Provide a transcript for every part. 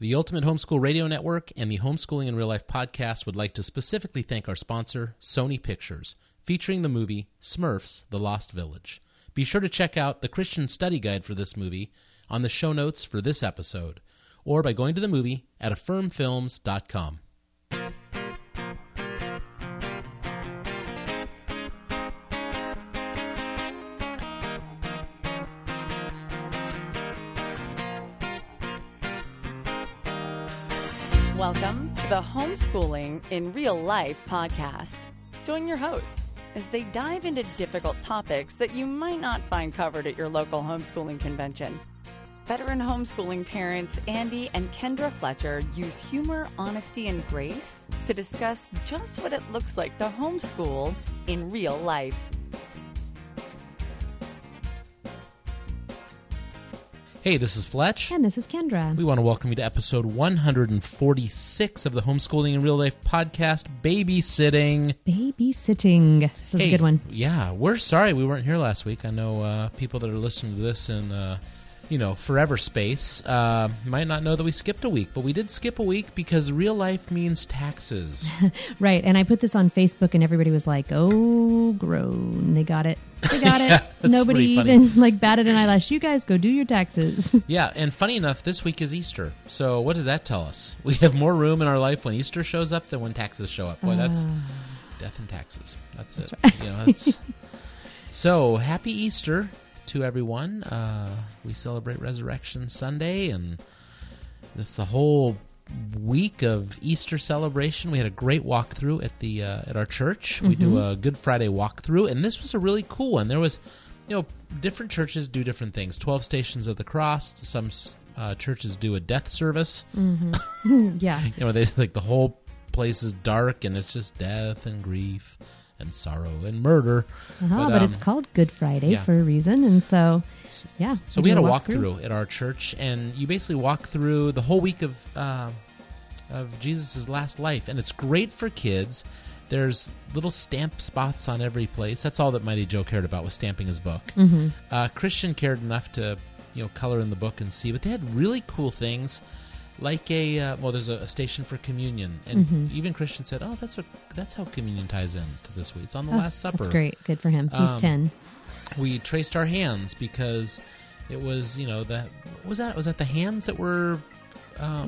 The Ultimate Homeschool Radio Network and the Homeschooling in Real Life podcast would like to specifically thank our sponsor, Sony Pictures, featuring the movie Smurfs, The Lost Village. Be sure to check out the Christian study guide for this movie on the show notes for this episode, or by going to the movie at affirmfilms.com. Welcome to the Homeschooling in Real Life podcast. Join your hosts as they dive into difficult topics that you might not find covered at your local homeschooling convention. Veteran homeschooling parents Andy and Kendra Fletcher use humor, honesty, and grace to discuss just what it looks like to homeschool in real life. Hey, this is Fletch. And this is Kendra. We want to welcome you to episode 146 of the Homeschooling in Real Life podcast, Babysitting. Babysitting. This is a good one. Yeah, we're sorry we weren't here last week. I know people that are listening to this in, forever space might not know that we skipped a week, but we did skip a week because real life means taxes. Right, and I put this on Facebook and everybody was like, oh, groan, they got it. Yeah, nobody even batted an eyelash. You guys go do your taxes. Yeah, and funny enough, this week is Easter. So what does that tell us? We have more room in our life when Easter shows up than when taxes show up. Boy, that's death and taxes. That's it. Right. So happy Easter to everyone. We celebrate Resurrection Sunday, and it's the whole week of Easter celebration. We had a great walkthrough at our church. We do a Good Friday walkthrough, and this was a really cool one. There was, different churches do different things. 12 Stations of the Cross. Some churches do a death service. Mm-hmm. Yeah, they the whole place is dark, and it's just death and grief and sorrow and murder. But it's called Good Friday for a reason, and so. Yeah. So we had a walkthrough at our church, and you basically walk through the whole week of Jesus' last life, and it's great for kids. There's little stamp spots on every place. That's all that Mighty Joe cared about was stamping his book. Mm-hmm. Christian cared enough to color in the book and see, but they had really cool things like there's a station for communion, and even Christian said, "Oh, that's how communion ties in to this week. It's on the Last Supper." That's great. Good for him. He's 10. We traced our hands because it was, was that the hands that were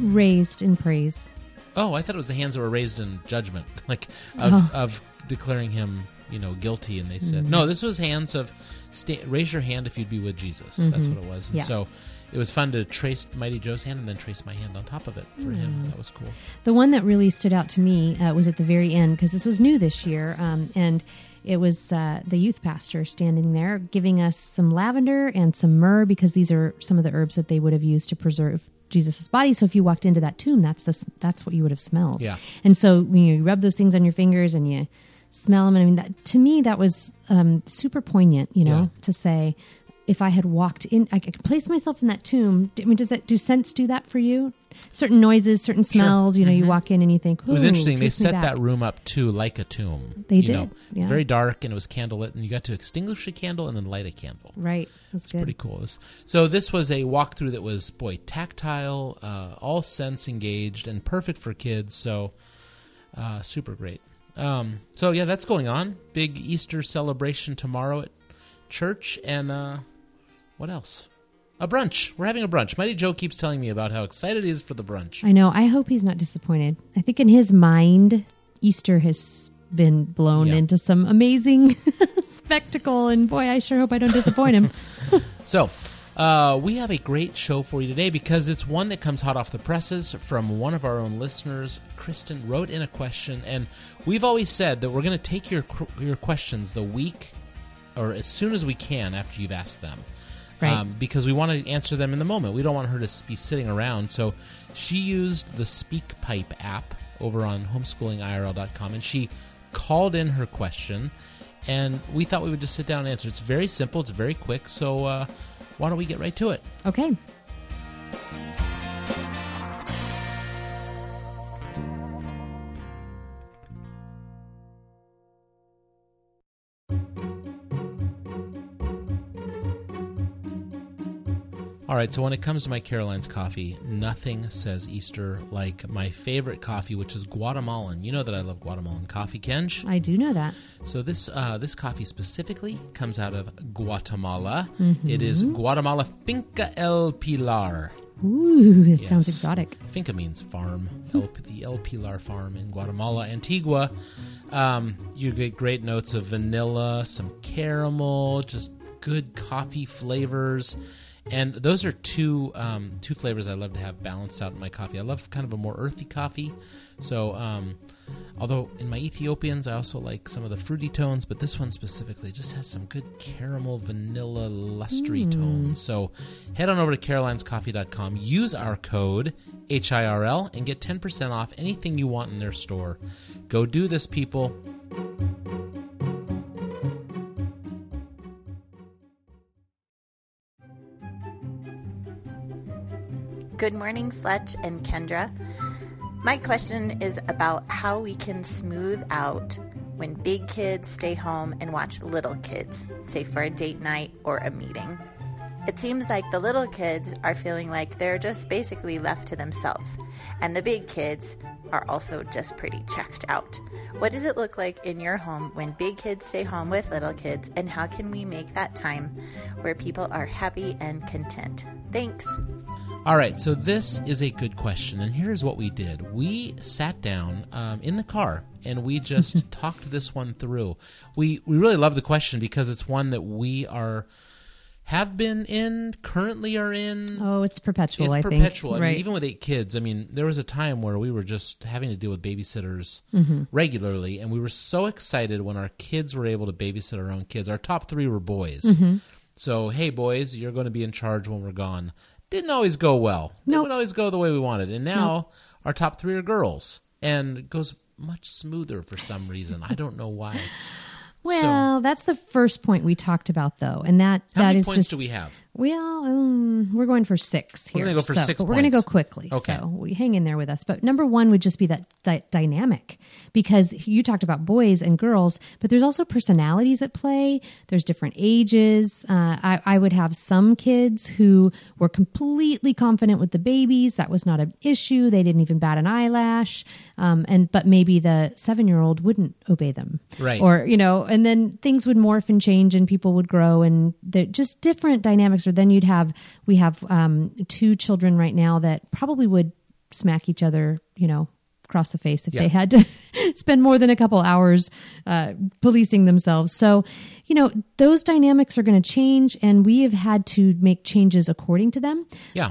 raised in praise? Oh, I thought it was the hands that were raised in judgment, of declaring him, guilty. And they said, no, this was hands of raise your hand if you'd be with Jesus. Mm-hmm. That's what it was. And so it was fun to trace Mighty Joe's hand and then trace my hand on top of it for him. That was cool. The one that really stood out to me was at the very end, because this was new this year. And it was the youth pastor standing there giving us some lavender and some myrrh, because these are some of the herbs that they would have used to preserve Jesus' body. So if you walked into that tomb, that's what you would have smelled. Yeah. And so when you rub those things on your fingers and you smell them, and to me that was super poignant, to say, if I had walked in, I could place myself in that tomb. Do scents do that for you? Certain noises, certain smells, you walk in and you think, it was interesting. They set that room up too, like a tomb. They did. Yeah. Very dark, and it was candlelit, and you got to extinguish a candle and then light a candle. Right. That's good. Pretty cool. So this was a walkthrough that was, tactile, all sense engaged, and perfect for kids. So super great. So that's going on. Big Easter celebration tomorrow at church, and what else? A brunch. We're having a brunch. Mighty Joe keeps telling me about how excited he is for the brunch. I know. I hope he's not disappointed. I think in his mind, Easter has been blown into some amazing spectacle, and boy, I sure hope I don't disappoint him. So, we have a great show for you today, because it's one that comes hot off the presses from one of our own listeners. Kristen wrote in a question, and we've always said that we're going to take your questions the week or as soon as we can after you've asked them. Right. Because we want to answer them in the moment. We don't want her to be sitting around. So she used the SpeakPipe app over on homeschoolingirl.com, and she called in her question, and we thought we would just sit down and answer. It's very simple. It's very quick. So why don't we get right to it? Okay. All right, so when it comes to my Caroline's coffee, nothing says Easter like my favorite coffee, which is Guatemalan. You know that I love Guatemalan coffee, Kenj. I do know that. So this coffee specifically comes out of Guatemala. Mm-hmm. It is Guatemala Finca El Pilar. Ooh, that sounds exotic. Finca means farm. The El Pilar farm in Guatemala, Antigua. You get great notes of vanilla, some caramel, just good coffee flavors. And those are two flavors I love to have balanced out in my coffee. I love kind of a more earthy coffee. So, although in my Ethiopians, I also like some of the fruity tones, but this one specifically just has some good caramel, vanilla, lustry tones. So head on over to carolinescoffee.com, use our code HIRL, and get 10% off anything you want in their store. Go do this, people. Good morning, Fletch and Kendra. My question is about how we can smooth out when big kids stay home and watch little kids, say for a date night or a meeting. It seems like the little kids are feeling like they're just basically left to themselves, and the big kids are also just pretty checked out. What does it look like in your home when big kids stay home with little kids, and how can we make that time where people are happy and content? Thanks. All right, so this is a good question, and here's what we did. We sat down in the car, and we just talked this one through. We really love the question because it's one that we have been in, currently are in. Oh, it's perpetual, I think. It's perpetual. Right. Even with 8 kids, there was a time where we were just having to deal with babysitters regularly, and we were so excited when our kids were able to babysit our own kids. Our top 3 were boys. Mm-hmm. So, hey, boys, you're going to be in charge when we're gone. Didn't always go well. Nope. Didn't always go the way we wanted. And now our top 3 are girls. And it goes much smoother for some reason. I don't know why. Well, that's the first point we talked about, though. And how many points do we have? Well, we're going for 6 here. We're going to go for 6 points. But we're going to go quickly. Okay. So hang in there with us. But number 1 would just be that dynamic, because you talked about boys and girls, but there's also personalities at play. There's different ages. I would have some kids who were completely confident with the babies. That was not an issue. They didn't even bat an eyelash. But maybe the 7-year-old wouldn't obey them. Right. Or, and then things would morph and change and people would grow, and they're just different dynamics. Or then we have 2 children right now that probably would smack each other, across the face if they had to spend more than a couple hours policing themselves. So, those dynamics are going to change, and we have had to make changes according to them. Yeah.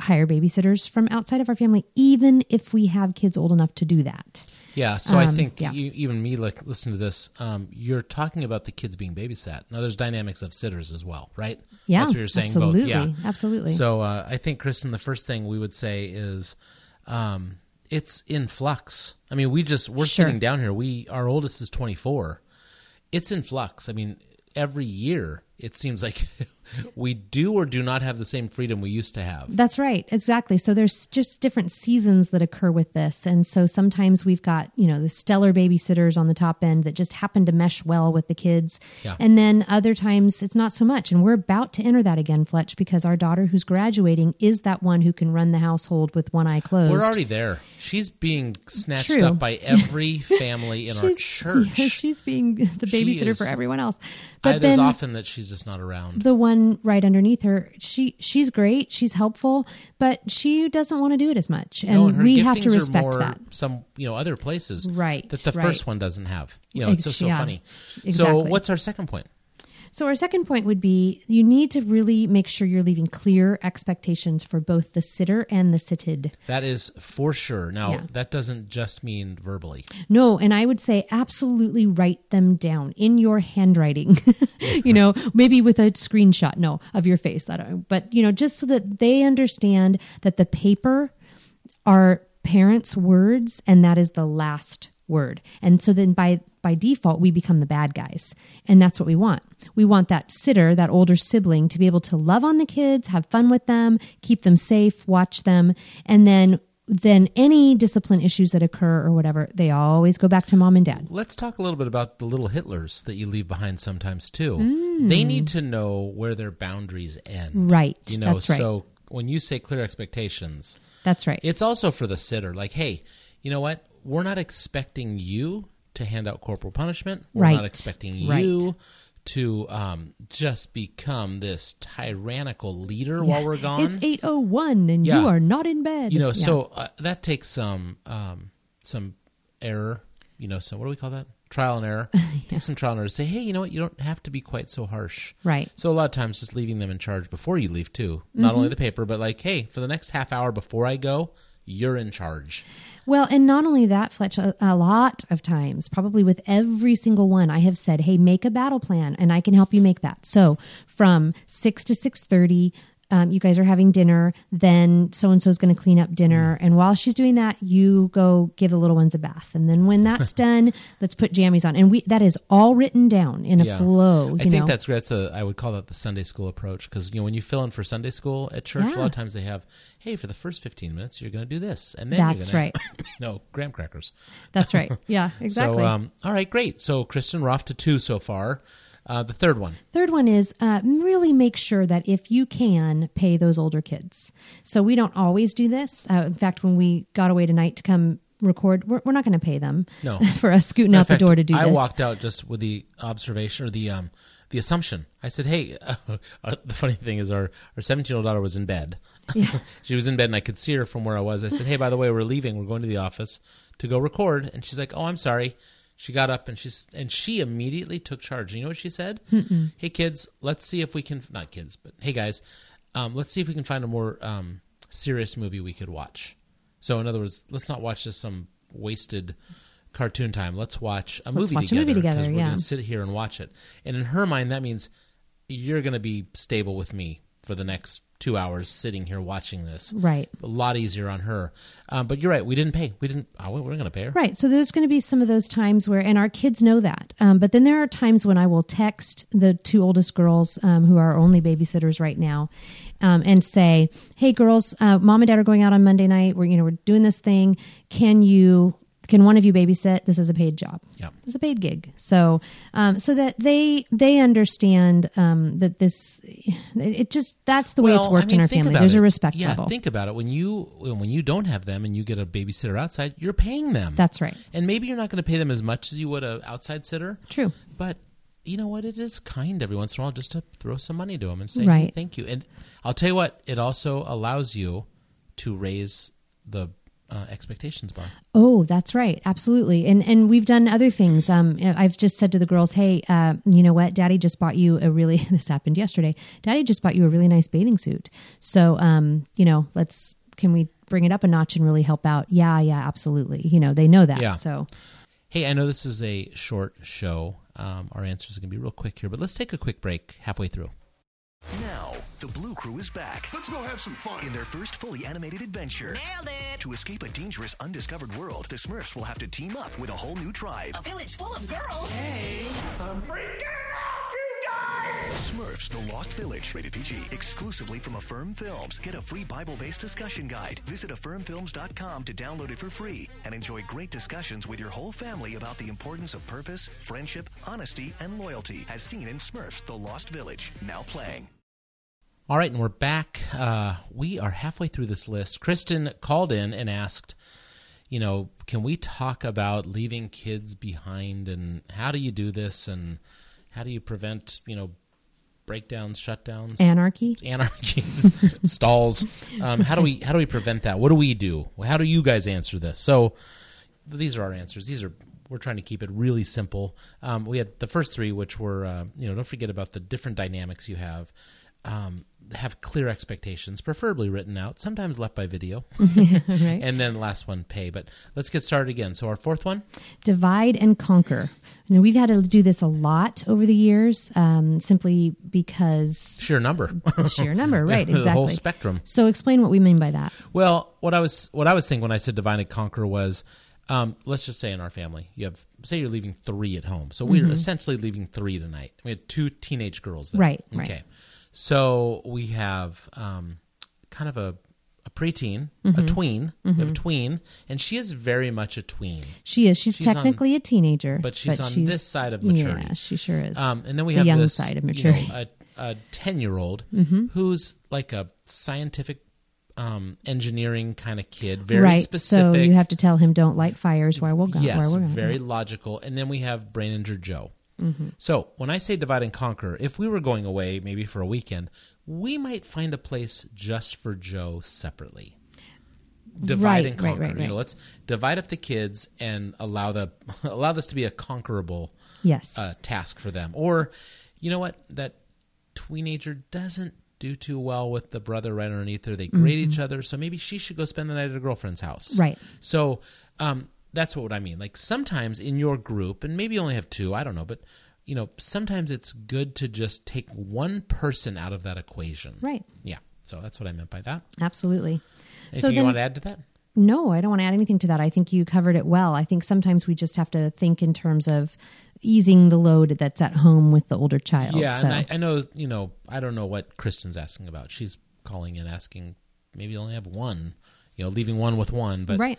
Hire babysitters from outside of our family, even if we have kids old enough to do that. Yeah, so I think even me, like, listen to this. You're talking about the kids being babysat. Now, there's dynamics of sitters as well, right? Yeah, that's what you're saying. Absolutely, both. Yeah, absolutely. So I think, Kristen, the first thing we would say is it's in flux. We're sitting down here. Our oldest is 24. It's in flux. Every year it seems like we do or do not have the same freedom we used to have. That's right. Exactly. So there's just different seasons that occur with this. And so sometimes we've got, the stellar babysitters on the top end that just happen to mesh well with the kids. Yeah. And then other times it's not so much. And we're about to enter that again, Fletch, because our daughter who's graduating is that one who can run the household with one eye closed. We're already there. She's being snatched up by every family in our church. Yeah, she's being the babysitter for everyone else. But there's often that she's just not around. The one right underneath her, she's great, she's helpful, but she doesn't want to do it as much, and we have to respect that. Some other places, right? That the first one doesn't have. It's so funny. Exactly. So what's our second point? So our second point would be you need to really make sure you're leaving clear expectations for both the sitter and the sitted. That is for sure. Now, that doesn't just mean verbally. No, and I would say absolutely write them down in your handwriting, maybe with a screenshot, of your face. I don't know. But, just so that they understand that the paper are parents' words, and that is the last word. And so then by default, we become the bad guys. And that's what we want. We want that sitter, that older sibling, to be able to love on the kids, have fun with them, keep them safe, watch them. And then then any discipline issues that occur or whatever, they always go back to mom and dad. Let's talk a little bit about the little Hitlers that you leave behind sometimes too. Mm. They need to know where their boundaries end. Right. You know, that's right. So when you say clear expectations, that's right. It's also for the sitter. Like, hey, you know what? We're not expecting you to hand out corporal punishment. We're right. not expecting you right. to just become this tyrannical leader yeah. while we're gone. It's 8:01 and yeah. you are not in bed. You know, yeah. so that takes some error, you know, so what do we call that? Trial and error. yeah. Some trial and error to say, hey, you know what? You don't have to be quite so harsh. Right. So a lot of times just leaving them in charge before you leave too. Mm-hmm. Not only the paper, but like, hey, for the next half hour before I go, you're in charge. Well, and not only that, Fletch, a lot of times, probably with every single one, I have said, hey, make a battle plan and I can help you make that. So from 6 to 6:30, you guys are having dinner, then so-and-so is going to clean up dinner. And while she's doing that, you go give the little ones a bath. And then when that's done, let's put jammies on. And that is all written down in a yeah. flow. I think that's great. I would call that the Sunday school approach. Because when you fill in for Sunday school at church, yeah. a lot of times they have, hey, for the first 15 minutes, you're going to do this. And then that's you're going to right. no, graham crackers. That's right. Yeah, exactly. So, all right, great. So, Kristen, we're off to 2 so far. The third one. Third one is really make sure that if you can, pay those older kids. So we don't always do this. In fact, when we got away tonight to come record, we're not going to pay them no. for us scooting out the door to do this. I walked out just with the observation or the assumption. I said, hey, the funny thing is our 17-year-old daughter was in bed. Yeah. She was in bed and I could see her from where I was. I said, hey, by the way, we're leaving. We're going to the office to go record. And she's like, oh, I'm sorry. She got up and she immediately took charge. You know what she said? Mm-mm. Hey kids, let's see if we can not kids, but hey guys, let's see if we can find a more serious movie we could watch. So in other words, let's not watch just some wasted cartoon time. Let's watch a movie together. Because we're going to sit here and watch it. And in her mind, that means you're going to be stable with me for the next 2 hours sitting here watching this. Right. A lot easier on her. But you're right. We didn't pay. We weren't going to pay her. Right. So there's going to be some of those times where, and our kids know that. But then there are times when I will text the 2 oldest girls who are only babysitters right now and say, hey girls, mom and dad are going out on Monday night. We're doing this thing. Can one of you babysit? This is a paid job. Yeah. This is a paid gig. So, so that they understand that this, it just, that's the way it's worked in our family. There's a respect level. Yeah, think about it. When you don't have them and you get a babysitter outside, you're paying them. That's right. And maybe you're not going to pay them as much as you would an outside sitter. True. But you know what? It is kind every once in a while just to throw some money to them and say, right. Hey, thank you. And I'll tell you what, it also allows you to raise the expectations bar. Oh, that's right. Absolutely. And we've done other things. I've just said to the girls, hey, you know what? Daddy just bought you this happened yesterday. Daddy just bought you a really nice bathing suit. So, can we bring it up a notch and really help out? Yeah, absolutely. They know that. Yeah. So, hey, I know this is a short show. Our answers are going to be real quick here, but let's take a quick break halfway through. Now, the Blue Crew is back. Let's go have some fun. In their first fully animated adventure. Nailed it! To escape a dangerous, undiscovered world, the Smurfs will have to team up with a whole new tribe. A village full of girls. Hey, I'm freaking out, you guys! Smurfs, The Lost Village. Rated PG. Exclusively from Affirm Films. Get a free Bible-based discussion guide. Visit affirmfilms.com to download it for free and enjoy great discussions with your whole family about the importance of purpose, friendship, honesty, and loyalty as seen in Smurfs, The Lost Village. Now playing. All right, and we're back. We are halfway through this list. Kristen called in and asked, can we talk about leaving kids behind and how do you do this and how do you prevent, breakdowns, shutdowns? Anarchies, stalls. How do we prevent that? What do we do? How do you guys answer this? So these are our answers. We're trying to keep it really simple. We had the first 3, which were, don't forget about the different dynamics you have. Have clear expectations, preferably written out, sometimes left by video. Right. And then the last one, pay. But let's get started again. So our fourth one? Divide and conquer. Now, we've had to do this a lot over the years simply because... Sheer number, right, exactly. The whole spectrum. So explain what we mean by that. Well, what I was thinking when I said divide and conquer was, let's just say in our family, you're leaving 3 at home. So we're essentially leaving 3 tonight. We had 2 teenage girls there. Right. Okay. So we have kind of a a preteen, mm-hmm. a tween, mm-hmm. a tween, and she is very much a tween. She is. She's technically a teenager. But she's on this side of maturity. Yeah, she sure is. And then we have this side of maturity. You know, a 10-year-old mm-hmm. who's like a scientific engineering kind of kid, very right. specific. So you have to tell him, don't light fires, where we'll go. Yes, where we're very logical. And then we have Brain Injured Joe. Mm-hmm. So when I say divide and conquer, if we were going away maybe for a weekend, we might find a place just for Joe separately. Divide and conquer. Right. You know, let's divide up the kids and allow this to be a conquerable task for them. Or, you know what, that tweenager doesn't do too well with the brother right underneath her. They grade mm-hmm. each other, so maybe she should go spend the night at a girlfriend's house. Right. So that's what I mean. Like sometimes in your group, and maybe you only have two, I don't know, but you know, sometimes it's good to just take one person out of that equation. Right. Yeah. So that's what I meant by that. Absolutely. Anything you want to add to that? No, I don't want to add anything to that. I think you covered it well. I think sometimes we just have to think in terms of easing the load that's at home with the older child. Yeah. So. And I know, you know, I don't know what Kristen's asking about. She's calling and asking, maybe you only have one, you know, leaving one with one. But right.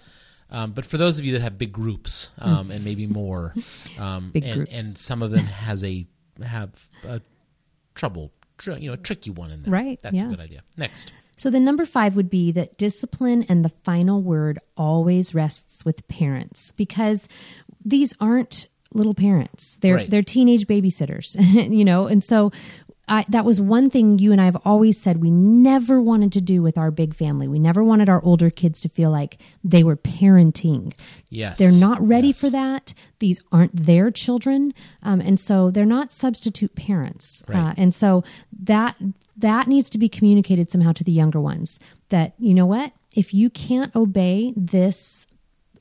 But for those of you that have big groups and maybe more, and some of them have a tricky one in there. Right. That's a good idea. Next. So then number 5 would be that discipline and the final word always rests with parents, because these aren't little parents. They're teenage babysitters, you know, and so that was one thing you and I have always said we never wanted to do with our big family. We never wanted our older kids to feel like they were parenting. Yes. They're not ready for that. These aren't their children. And so they're not substitute parents. Right. And so that needs to be communicated somehow to the younger ones that, you know what, if you can't obey this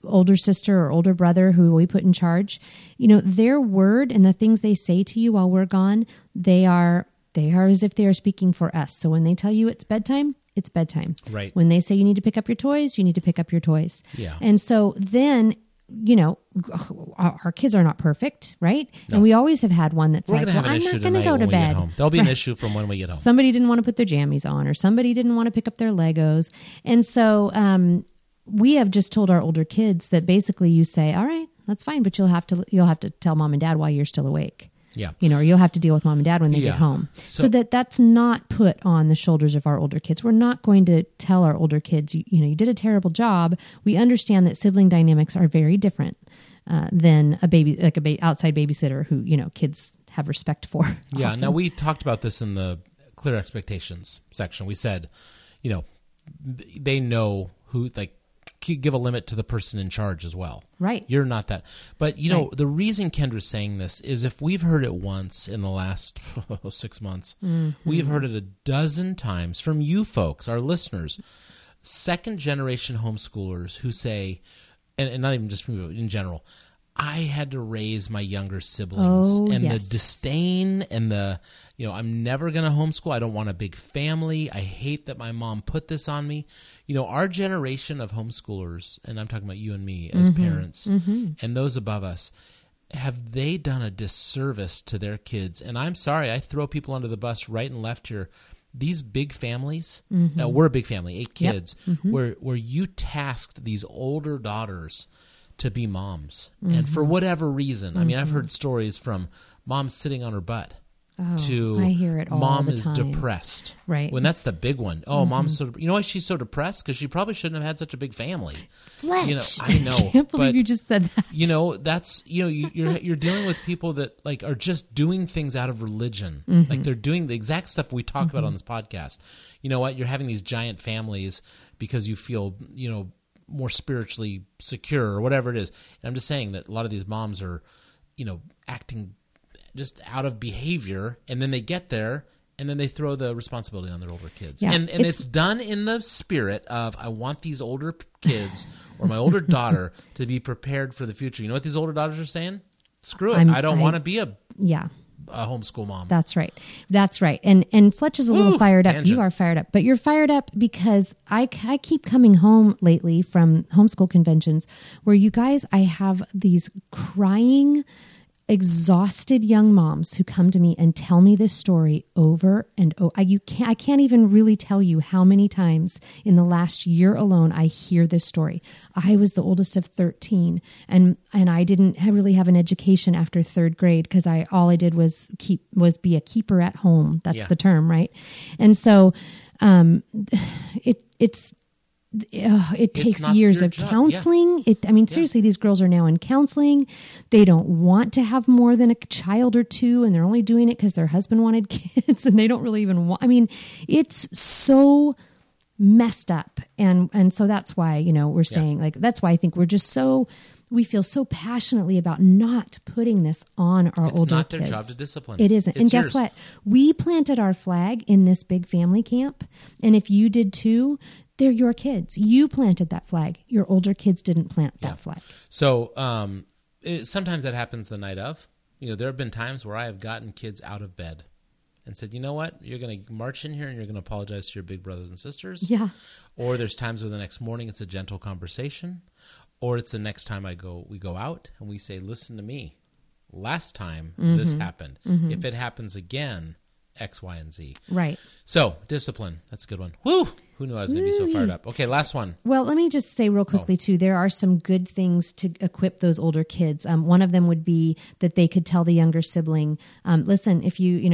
older sister or older brother who we put in charge, you know, their word and the things they say to you while we're gone, they are as if they are speaking for us. So when they tell you it's bedtime, it's bedtime. Right. When they say you need to pick up your toys, you need to pick up your toys. Yeah. And so then, you know, our kids are not perfect, right? No. And we always have had one that's I'm not going to go to bed. There'll be an issue from when we get home. Somebody didn't want to put their jammies on, or somebody didn't want to pick up their Legos. And so we have just told our older kids that basically you say, all right, that's fine, but you'll have to tell mom and dad while you're still awake. Yeah. You know, or you'll have to deal with mom and dad when they get home. So that's not put on the shoulders of our older kids. We're not going to tell our older kids, you know, you did a terrible job. We understand that sibling dynamics are very different than like an outside babysitter who, you know, kids have respect for. Yeah. Often. Now we talked about this in the clear expectations section. We said, you know, they know who, like, give a limit to the person in charge as well. Right. You're not that. But, you know, the reason Kendra's saying this is if we've heard it once in the last 6 months, mm-hmm. we've heard it a dozen times from you folks, our listeners, second generation homeschoolers who say, and not even just from you, in general, I had to raise my younger siblings the disdain and the, you know, I'm never going to homeschool. I don't want a big family. I hate that my mom put this on me. You know, our generation of homeschoolers, and I'm talking about you and me as mm-hmm. parents mm-hmm. and those above us, have they done a disservice to their kids? And I'm sorry, I throw people under the bus right and left here. These big families, mm-hmm. We're a big family, 8 kids, yep. mm-hmm. where you tasked these older daughters to be moms. Mm-hmm. And for whatever reason, mm-hmm. I mean, I've heard stories from mom sitting on her butt to I hear it all mom the time. Is depressed. Right. When that's the big one. Oh, mm-hmm. mom's so, you know why she's so depressed? Because she probably shouldn't have had such a big family. Fletch. You know, I know. I can't believe you just said that. You know, that's, you know, you're dealing with people that like are just doing things out of religion. Mm-hmm. Like they're doing the exact stuff we talk mm-hmm. about on this podcast. You know what? You're having these giant families because you feel, you know, more spiritually secure or whatever it is. And I'm just saying that a lot of these moms are, you know, acting just out of behavior, and then they get there and then they throw the responsibility on their older kids. Yeah, and it's done in the spirit of, I want these older kids or my older daughter to be prepared for the future. You know what these older daughters are saying? Screw it. I don't want to be a homeschool mom. That's right. That's right. And Fletch is a little fired up. Tangent. You are fired up, but you're fired up because I keep coming home lately from homeschool conventions where you guys, I have these crying exhausted young moms who come to me and tell me this story over and over. I can't even really tell you how many times in the last year alone I hear this story. I was the oldest of 13 and I didn't really have an education after third grade because all I did was be a keeper at home. That's the term, right? And so it takes years of counseling. Yeah. Seriously, these girls are now in counseling. They don't want to have more than a child or two, and they're only doing it because their husband wanted kids, and they don't really even want. It's so messed up, and so that's why we're saying that's why I think we're just so. We feel so passionately about not putting this on our older kids. It's not their job to discipline. It isn't. And guess what? We planted our flag in this big family camp. And if you did too, they're your kids. You planted that flag. Your older kids didn't plant that flag. So sometimes that happens the night of. There have been times where I have gotten kids out of bed and said, you know what? You're going to march in here and you're going to apologize to your big brothers and sisters. Yeah. Or there's times where the next morning it's a gentle conversation. Or it's the next time we go out and we say, listen to me, last time this happened. Mm-hmm. If it happens again, X, Y, and Z. Right. So discipline. That's a good one. Woo! Who knew I was going to be so fired up? Okay, last one. Well, let me just say real quickly, too, there are some good things to equip those older kids. One of them would be that they could tell the younger sibling, listen, if you're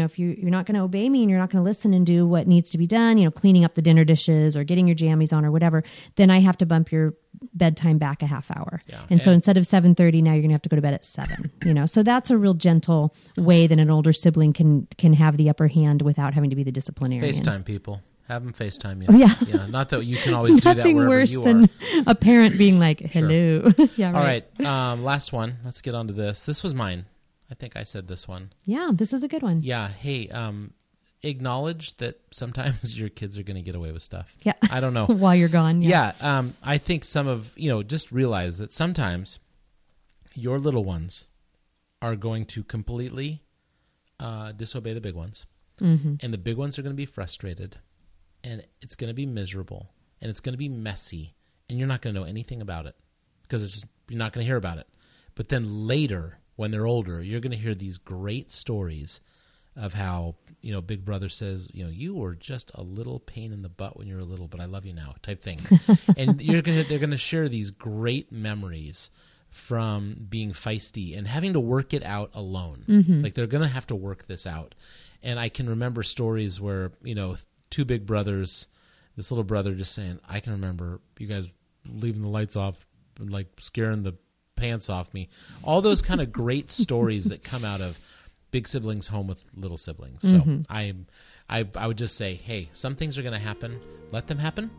not going to obey me and you're not going to listen and do what needs to be done, cleaning up the dinner dishes or getting your jammies on or whatever, then I have to bump your bedtime back a half hour. Yeah. And so instead of 7:30, now you're going to have to go to bed at 7, So that's a real gentle way that an older sibling can have the upper hand without having to be the disciplinarian. FaceTime people. Have them FaceTime you. Yeah. Yeah. Not that you can always do that wherever worse you are. Than a parent being like, hello. Sure. Yeah, right. All right. Last one. Let's get on to this. This was mine. I think I said this one. Yeah, this is a good one. Yeah. Hey, acknowledge that sometimes your kids are going to get away with stuff. Yeah. I don't know. While you're gone. Yeah. I think just realize that sometimes your little ones are going to completely disobey the big ones. Mm-hmm. And the big ones are going to be frustrated. And it's going to be miserable, and it's going to be messy, and you're not going to know anything about it because you're not going to hear about it. But then later, when they're older, you're going to hear these great stories of how, Big Brother says, you were just a little pain in the butt when you were little, but I love you now type thing. And they're going to share these great memories from being feisty and having to work it out alone. Mm-hmm. Like they're going to have to work this out. And I can remember stories where, two big brothers, this little brother just saying, I can remember you guys leaving the lights off and like scaring the pants off me. All those kind of great stories that come out of big siblings home with little siblings. So I would just say, hey, some things are going to happen. Let them happen.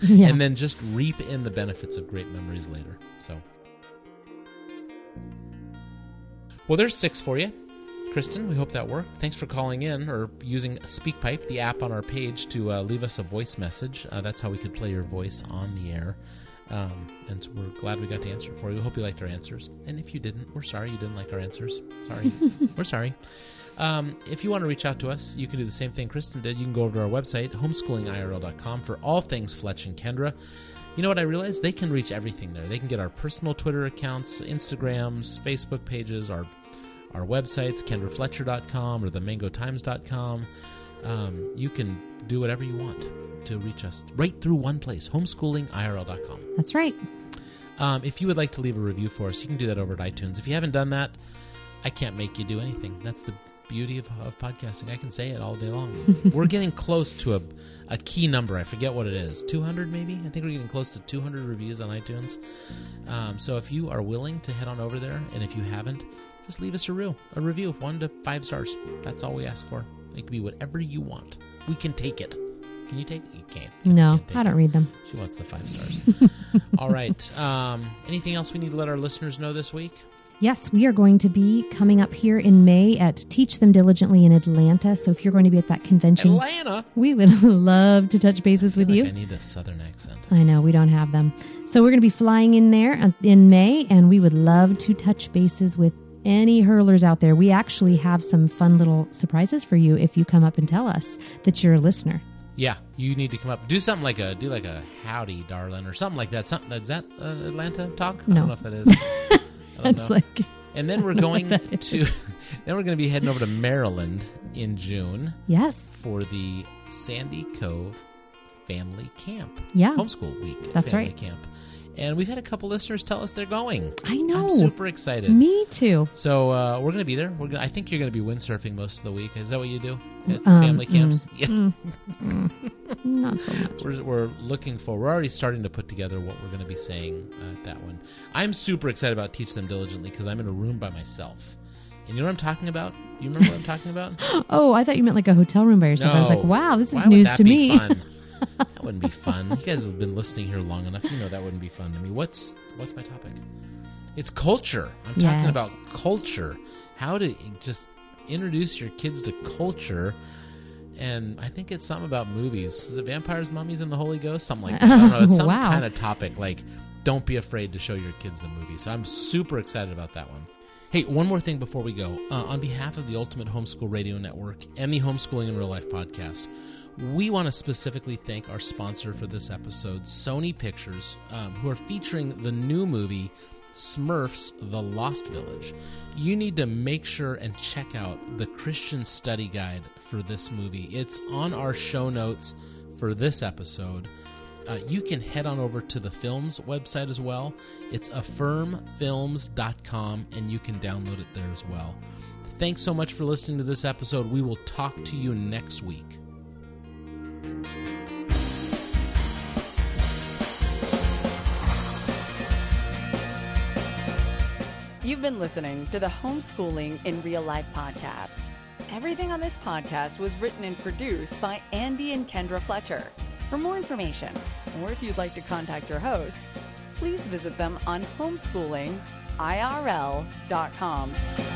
Yeah. And then just reap in the benefits of great memories later. So, well, there's 6 for you. Kristen, we hope that worked. Thanks for calling in or using SpeakPipe, the app on our page, to leave us a voice message. That's how we could play your voice on the air. And we're glad we got to answer for you. We hope you liked our answers. And if you didn't, we're sorry you didn't like our answers. Sorry. We're sorry. If you want to reach out to us, you can do the same thing Kristen did. You can go over to our website, homeschoolingirl.com, for all things Fletch and Kendra. You know what I realized? They can reach everything there. They can get our personal Twitter accounts, Instagrams, Facebook pages, our websites, KendraFletcher.com or the MangoTimes.com. You can do whatever you want to reach us right through one place, homeschoolingirl.com. That's right. If you would like to leave a review for us, you can do that over at iTunes. If you haven't done that, I can't make you do anything. That's the beauty of podcasting. I can say it all day long. We're getting close to a key number. I forget what it is. 200 maybe? I think we're getting close to 200 reviews on iTunes. So if you are willing to head on over there, and if you haven't, just leave us a review of 1 to 5 stars. That's all we ask for. It can be whatever you want. We can take it. Can you take it? You can't. No, I don't read them. She wants the 5 stars. All right. Anything else we need to let our listeners know this week? Yes, we are going to be coming up here in May at Teach Them Diligently in Atlanta. So if you're going to be at that convention, Atlanta, we would love to touch bases with you. I need a southern accent. I know, we don't have them. So we're going to be flying in there in May, and we would love to touch bases with any hurlers out there. We actually have some fun little surprises for you if you come up and tell us that you're a listener. Yeah, you need to come up. Do something like a howdy, darling, or something like that. Is that Atlanta talk? No. I don't know if that is. That's know. Like And then we're going to be heading over to Maryland in June. Yes. For the Sandy Cove Family Camp. Yeah. Homeschool week. That's family right. Camp. And we've had a couple listeners tell us they're going. I know. I'm super excited. Me too. So we're going to be there. I think you're going to be windsurfing most of the week. Is that what you do at family camps? Not so much. We're looking forward. We're already starting to put together what we're going to be saying at that one. I'm super excited about Teach Them Diligently because I'm in a room by myself. And you know what I'm talking about? You remember what I'm talking about? Oh, I thought you meant like a hotel room by yourself. No. I was like, wow, this is news to me. Why would that be fun? That wouldn't be fun. You guys have been listening here long enough. You know that wouldn't be fun to me. What's my topic? It's culture. I'm talking about culture. How to just introduce your kids to culture. And I think it's something about movies. Is it Vampires, Mummies, and the Holy Ghost? Something like that. I don't know. It's some kind of topic. Like, don't be afraid to show your kids the movie. So I'm super excited about that one. Hey, one more thing before we go. On behalf of the Ultimate Homeschool Radio Network and the Homeschooling in Real Life podcast, we want to specifically thank our sponsor for this episode, Sony Pictures, who are featuring the new movie, Smurfs, The Lost Village. You need to make sure and check out the Christian study guide for this movie. It's on our show notes for this episode. You can head on over to the film's website as well. It's affirmfilms.com, and you can download it there as well. Thanks so much for listening to this episode. We will talk to you next week. You've been listening to the Homeschooling in Real Life podcast. Everything on this podcast was written and produced by Andy and Kendra Fletcher. For more information, or if you'd like to contact your hosts, please visit them on homeschoolingirl.com.